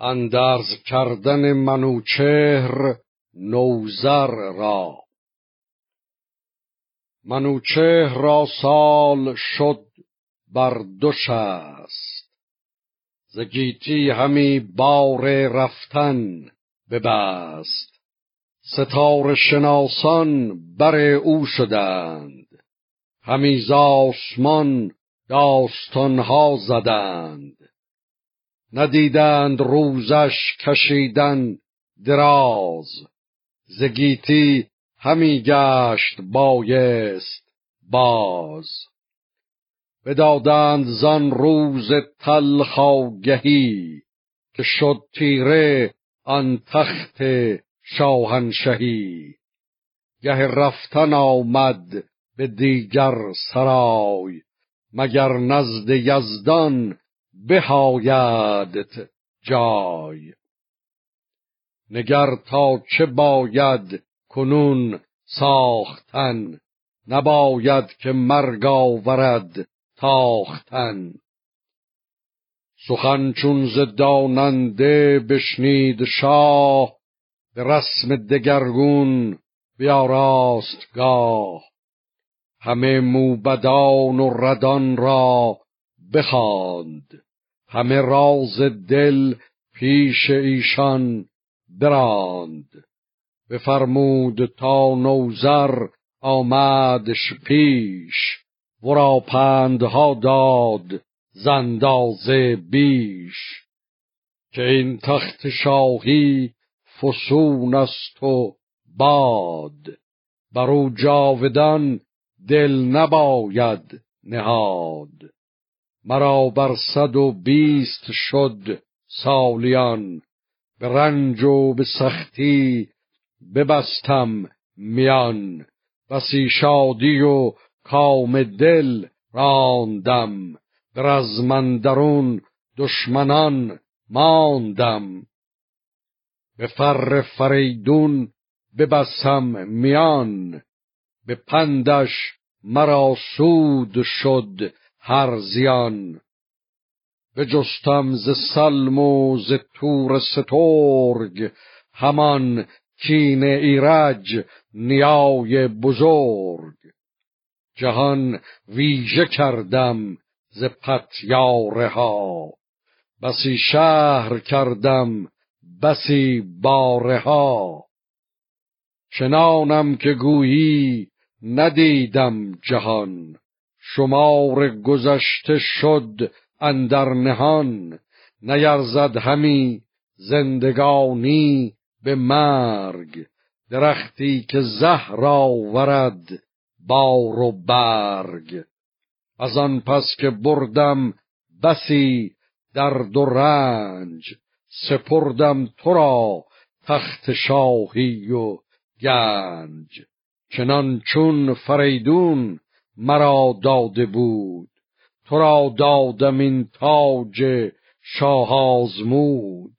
اندرز کردن منوچهر نوذر را. منوچهر را سال شد بر دو شست، ز گیتی همی بار رفتن ببست. ستاره شناسان بر او شدند، همی ز آسمان داستانها زدند. ندیدند روزش کشیدن دراز، ز گیتی همی گشت بایست باز. بدادند زان روز تلخ آگهی، که شد تیره آن تخت شاهنشهی. گه رفتن آمد به دیگر سرای، مگر نزد یزدان بهایدت جای. نگر تا چه باید کنون ساختن، نباید که مرگ آورد تاختن. سخن چون ز داننده بشنید شاه، به رسم دگرگون بیاراست گاه. همه موبدان و ردان را بخواند، همه راز دل پیش ایشان براند. بفرمود تا نوذر آمدش پیش، ورا پندها داد زندازه بیش. که این تخت شاهی فسون است و باد، بر او جاودان دل نباید نهاد. مرا بر 120 شد سالیان، به رنج و به سختی ببستم میان. بسی شادی و کام دل راندم، در از من درون دشمنان ماندم. به فر فریدون ببستم میان، به پندش مرا سود شد هر زیان. بجستم ز سلم و ز تور سترگ، همان کین ایرج نیای بزرگ. جهان ویژه کردم ز پتیاره ها، بسی شهر کردم بسی باره ها. چنانم که گویی ندیدم جهان، شمار گذشته شد اندر نهان. نیرزد همی زندگانی به مرگ، درختی که زهر آورد بار و برگ. از آن پس که بردم بسی درد و رنج، سپردم تو را تخت شاهی و گنج. چنان چون فریدون مرا داده بود، تو را دادم این تاج شاه آزمود.